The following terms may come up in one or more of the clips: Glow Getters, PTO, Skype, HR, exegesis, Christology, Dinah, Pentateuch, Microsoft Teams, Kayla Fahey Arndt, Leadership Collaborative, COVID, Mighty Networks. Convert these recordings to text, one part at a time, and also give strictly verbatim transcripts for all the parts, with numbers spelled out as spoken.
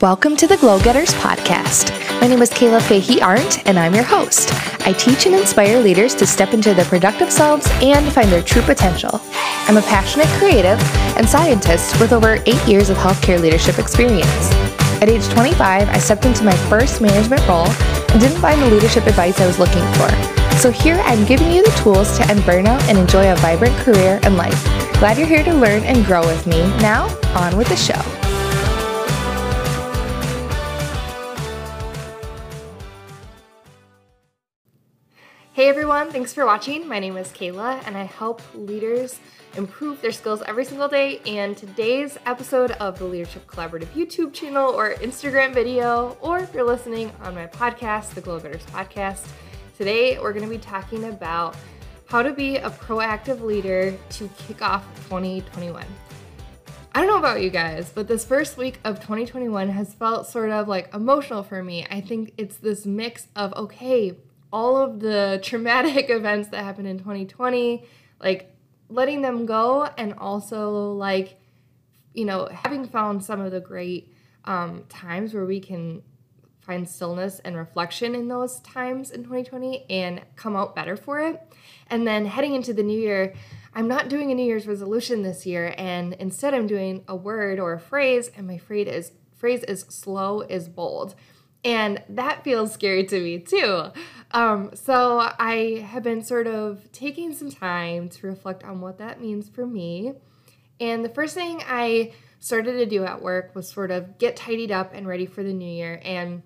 Welcome to the Glow Getters podcast. My name is Kayla Fahey Arndt, and I'm your host. I teach and inspire leaders to step into their productive selves and find their true potential. I'm a passionate creative and scientist with over eight years of healthcare leadership experience. At age twenty-five, I stepped into my first management role and didn't find the leadership advice I was looking for. So here I'm giving you the tools to end burnout and enjoy a vibrant career and life. Glad you're here to learn and grow with me. Now, on with the show. Hey everyone, thanks for watching. My name is Kayla and I help leaders improve their skills every single day, and today's episode of the Leadership Collaborative YouTube channel or Instagram video, or if you're listening on my podcast, the Glow Getters podcast, today we're going to be talking about how to be a proactive leader to kick off twenty twenty-one. I don't know about you guys, but this first week of twenty twenty-one has felt sort of like emotional for me. I think it's this mix of, okay, all of the traumatic events that happened in twenty twenty, like letting them go, and also like, you know, having found some of the great um, times where we can find stillness and reflection in those times in twenty twenty and come out better for it. And then heading into the new year, I'm not doing a New Year's resolution this year, and instead I'm doing a word or a phrase, and my phrase is, phrase is slow is bold. And that feels scary to me too. Um, so I have been sort of taking some time to reflect on what that means for me. And the first thing I started to do at work was sort of get tidied up and ready for the new year. And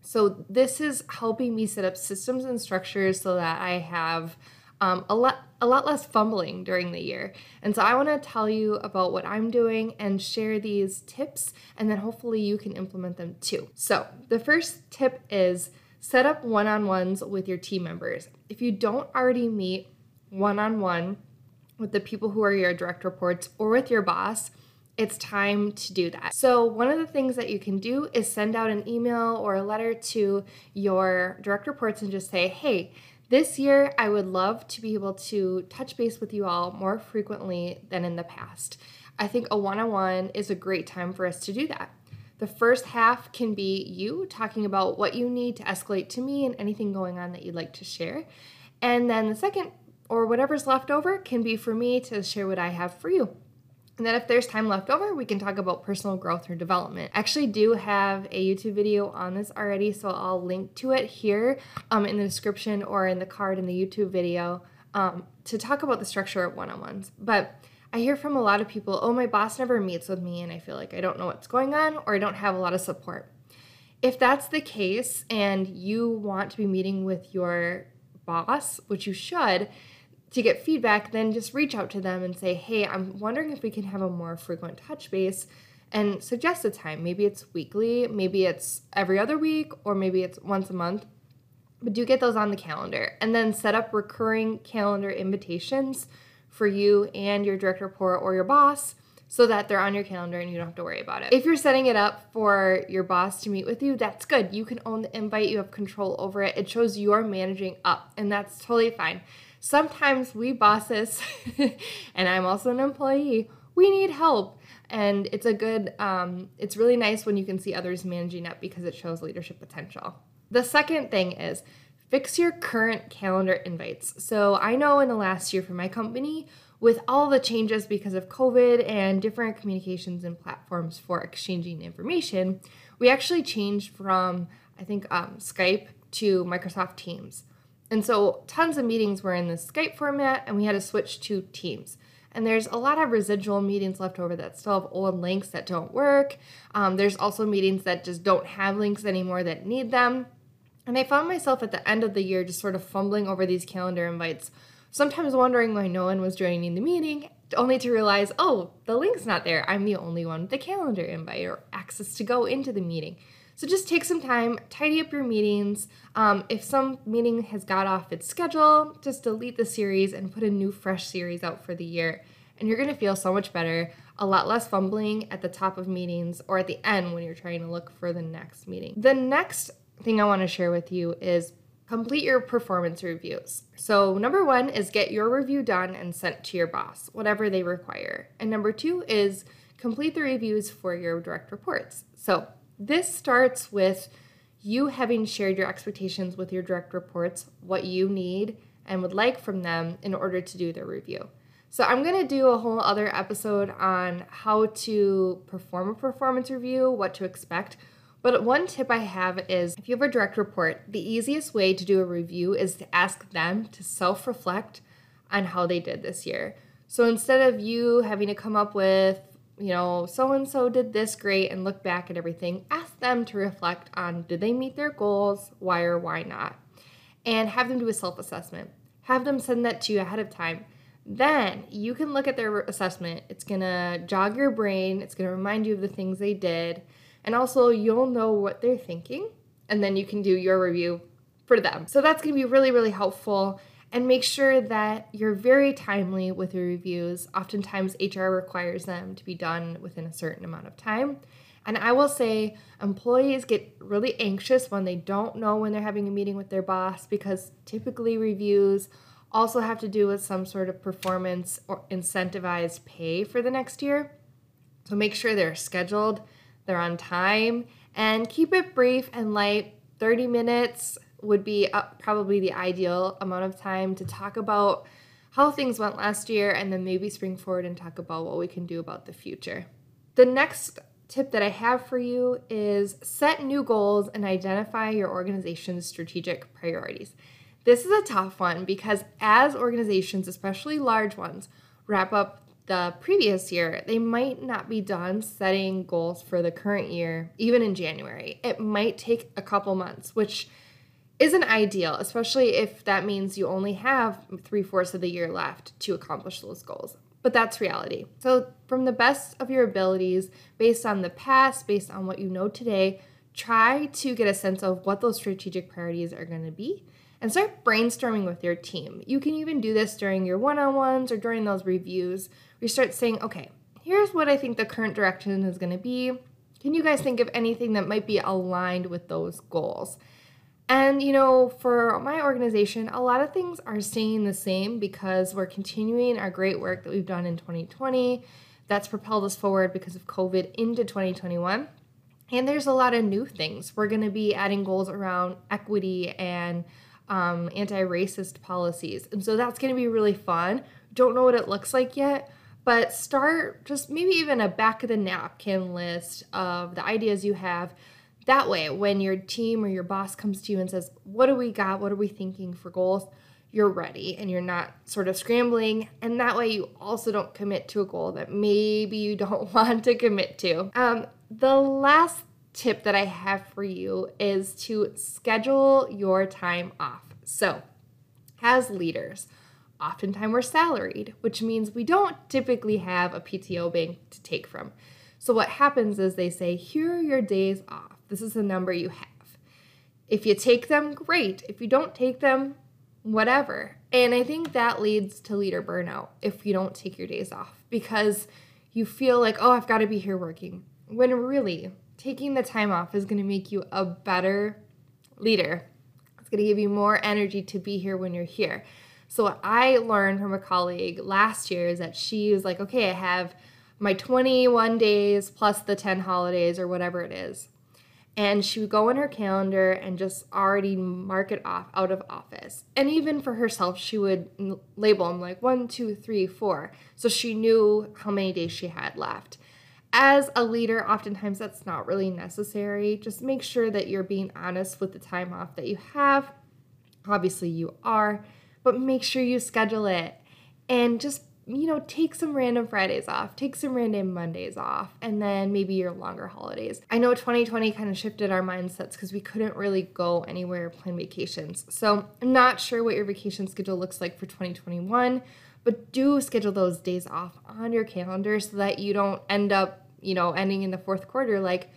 so this is helping me set up systems and structures so that I have um, a lot, a lot less fumbling during the year. And so I want to tell you about what I'm doing and share these tips, and then hopefully you can implement them too. So the first tip is set up one-on-ones with your team members. If you don't already meet one-on-one with the people who are your direct reports or with your boss, it's time to do that. So one of the things that you can do is send out an email or a letter to your direct reports and just say, hey, this year, I would love to be able to touch base with you all more frequently than in the past. I think a one-on-one is a great time for us to do that. The first half can be you talking about what you need to escalate to me and anything going on that you'd like to share. And then the second, or whatever's left over, can be for me to share what I have for you. And then if there's time left over, we can talk about personal growth or development. I actually do have a YouTube video on this already, so I'll link to it here um, in the description or in the card in the YouTube video um, to talk about the structure of one-on-ones. But I hear from a lot of people, oh, my boss never meets with me and I feel like I don't know what's going on or I don't have a lot of support. If that's the case and you want to be meeting with your boss, which you should, to get feedback, then just reach out to them and say, hey, I'm wondering if we can have a more frequent touch base, and suggest a time. Maybe it's weekly, maybe it's every other week, or maybe it's once a month, but do get those on the calendar, and then set up recurring calendar invitations for you and your direct report or your boss so that they're on your calendar and you don't have to worry about it. If you're setting it up for your boss to meet with you, that's good. You can own the invite. You have control over it. It shows you're managing up, and that's totally fine. Sometimes we bosses, and I'm also an employee, we need help. And it's a good, um, it's really nice when you can see others managing up because it shows leadership potential. The second thing is fix your current calendar invites. So I know in the last year for my company, with all the changes because of COVID and different communications and platforms for exchanging information, we actually changed from, I think, um, Skype to Microsoft Teams. And so tons of meetings were in the Skype format, and we had to switch to Teams. And there's a lot of residual meetings left over that still have old links that don't work. Um, there's also meetings that just don't have links anymore that need them. And I found myself at the end of the year just sort of fumbling over these calendar invites, sometimes wondering why no one was joining the meeting, only to realize, oh, the link's not there. I'm the only one with the calendar invite or access to go into the meeting. So just take some time, tidy up your meetings. Um, if some meeting has got off its schedule, just delete the series and put a new fresh series out for the year. And you're gonna feel so much better, a lot less fumbling at the top of meetings or at the end when you're trying to look for the next meeting. The next thing I wanna share with you is complete your performance reviews. So number one is get your review done and sent to your boss, whatever they require. And number two is complete the reviews for your direct reports. So this starts with you having shared your expectations with your direct reports, what you need and would like from them in order to do their review. So I'm going to do a whole other episode on how to perform a performance review, what to expect. But one tip I have is if you have a direct report, the easiest way to do a review is to ask them to self-reflect on how they did this year. So instead of you having to come up with, you know, so-and-so did this great and look back at everything, ask them to reflect on did they meet their goals, why or why not, and have them do a self-assessment. Have them send that to you ahead of time. Then you can look at their assessment. It's going to jog your brain. It's going to remind you of the things they did. And also you'll know what they're thinking, and then you can do your review for them. So that's going to be really, really helpful. And make sure that you're very timely with your reviews. Oftentimes H R requires them to be done within a certain amount of time. And I will say employees get really anxious when they don't know when they're having a meeting with their boss, because typically reviews also have to do with some sort of performance or incentivized pay for the next year. So make sure they're scheduled, they're on time, and keep it brief and light. thirty minutes would be probably the ideal amount of time to talk about how things went last year, and then maybe spring forward and talk about what we can do about the future. The next tip that I have for you is set new goals and identify your organization's strategic priorities. This is a tough one because as organizations, especially large ones, wrap up the previous year, they might not be done setting goals for the current year, even in January. It might take a couple months, which isn't ideal, especially if that means you only have three-fourths of the year left to accomplish those goals. But that's reality. So from the best of your abilities, based on the past, based on what you know today, try to get a sense of what those strategic priorities are going to be and start brainstorming with your team. You can even do this during your one-on-ones or during those reviews. You start saying, okay, here's what I think the current direction is going to be. Can you guys think of anything that might be aligned with those goals? And, you know, for my organization, a lot of things are staying the same because we're continuing our great work that we've done in twenty twenty. That's propelled us forward because of COVID into twenty twenty-one. And there's a lot of new things. We're going to be adding goals around equity and um, anti-racist policies. And so that's going to be really fun. Don't know what it looks like yet, but start just maybe even a back of the napkin list of the ideas you have. That way, when your team or your boss comes to you and says, what do we got? What are we thinking for goals? You're ready and you're not sort of scrambling. And that way you also don't commit to a goal that maybe you don't want to commit to. Um, the last tip that I have for you is to schedule your time off. So as leaders, oftentimes we're salaried, which means we don't typically have a P T O bank to take from. So what happens is they say, here are your days off. This is the number you have. If you take them, great. If you don't take them, whatever. And I think that leads to leader burnout if you don't take your days off because you feel like, oh, I've got to be here working. When really, taking the time off is going to make you a better leader. It's going to give you more energy to be here when you're here. So what I learned from a colleague last year is that she was like, okay, I have my twenty-one days plus the ten holidays or whatever it is. And she would go in her calendar and just already mark it off out of office. And even for herself, she would label them like one, two, three, four. So she knew how many days she had left. As a leader, oftentimes that's not really necessary. Just make sure that you're being honest with the time off that you have. Obviously you are, but make sure you schedule it. And just, you know, take some random Fridays off, take some random Mondays off, and then maybe your longer holidays. I know twenty twenty kind of shifted our mindsets because we couldn't really go anywhere or plan vacations. So I'm not sure what your vacation schedule looks like for twenty twenty-one, but do schedule those days off on your calendar so that you don't end up, you know, ending in the fourth quarter like,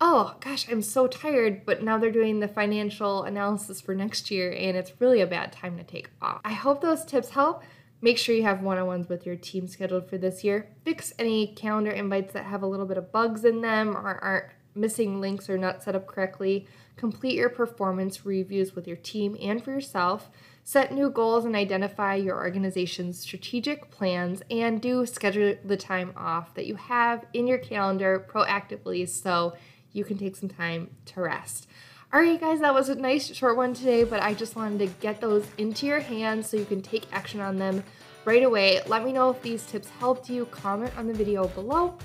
oh gosh, I'm so tired, but now they're doing the financial analysis for next year and it's really a bad time to take off. I hope those tips help. Make sure you have one-on-ones with your team scheduled for this year. Fix any calendar invites that have a little bit of bugs in them or aren't missing links or not set up correctly. Complete your performance reviews with your team and for yourself. Set new goals and identify your organization's strategic plans, and do schedule the time off that you have in your calendar proactively so you can take some time to rest. All right, guys, that was a nice short one today, but I just wanted to get those into your hands so you can take action on them right away. Let me know if these tips helped you. Comment on the video below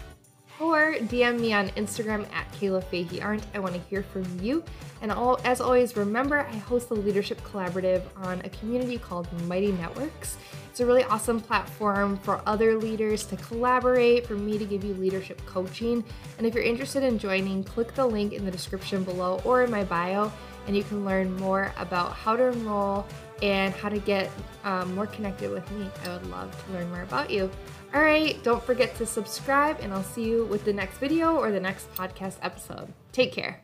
or D M me on Instagram at Kayla Fahey Arndt. I want to hear from you. And all, as always, remember, I host the Leadership Collaborative on a community called Mighty Networks. It's a really awesome platform for other leaders to collaborate, for me to give you leadership coaching. And if you're interested in joining, click the link in the description below or in my bio, and you can learn more about how to enroll and how to get um, more connected with me. I would love to learn more about you. All right, don't forget to subscribe, and I'll see you with the next video or the next podcast episode. Take care.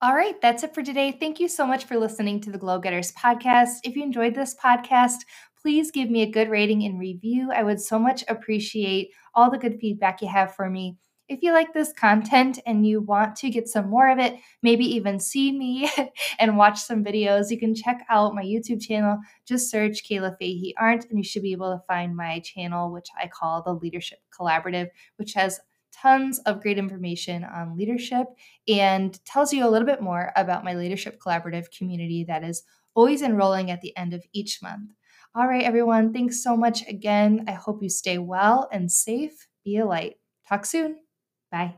All right, that's it for today. Thank you so much for listening to the Glow Getters podcast. If you enjoyed this podcast, please give me a good rating and review. I would so much appreciate all the good feedback you have for me. If you like this content and you want to get some more of it, maybe even see me and watch some videos, you can check out my YouTube channel. Just search Kayla Fahey Arndt, and you should be able to find my channel, which I call the Leadership Collaborative, which has tons of great information on leadership and tells you a little bit more about my Leadership Collaborative community that is always enrolling at the end of each month. All right, everyone, thanks so much again. I hope you stay well and safe. Be a light. Talk soon. Bye.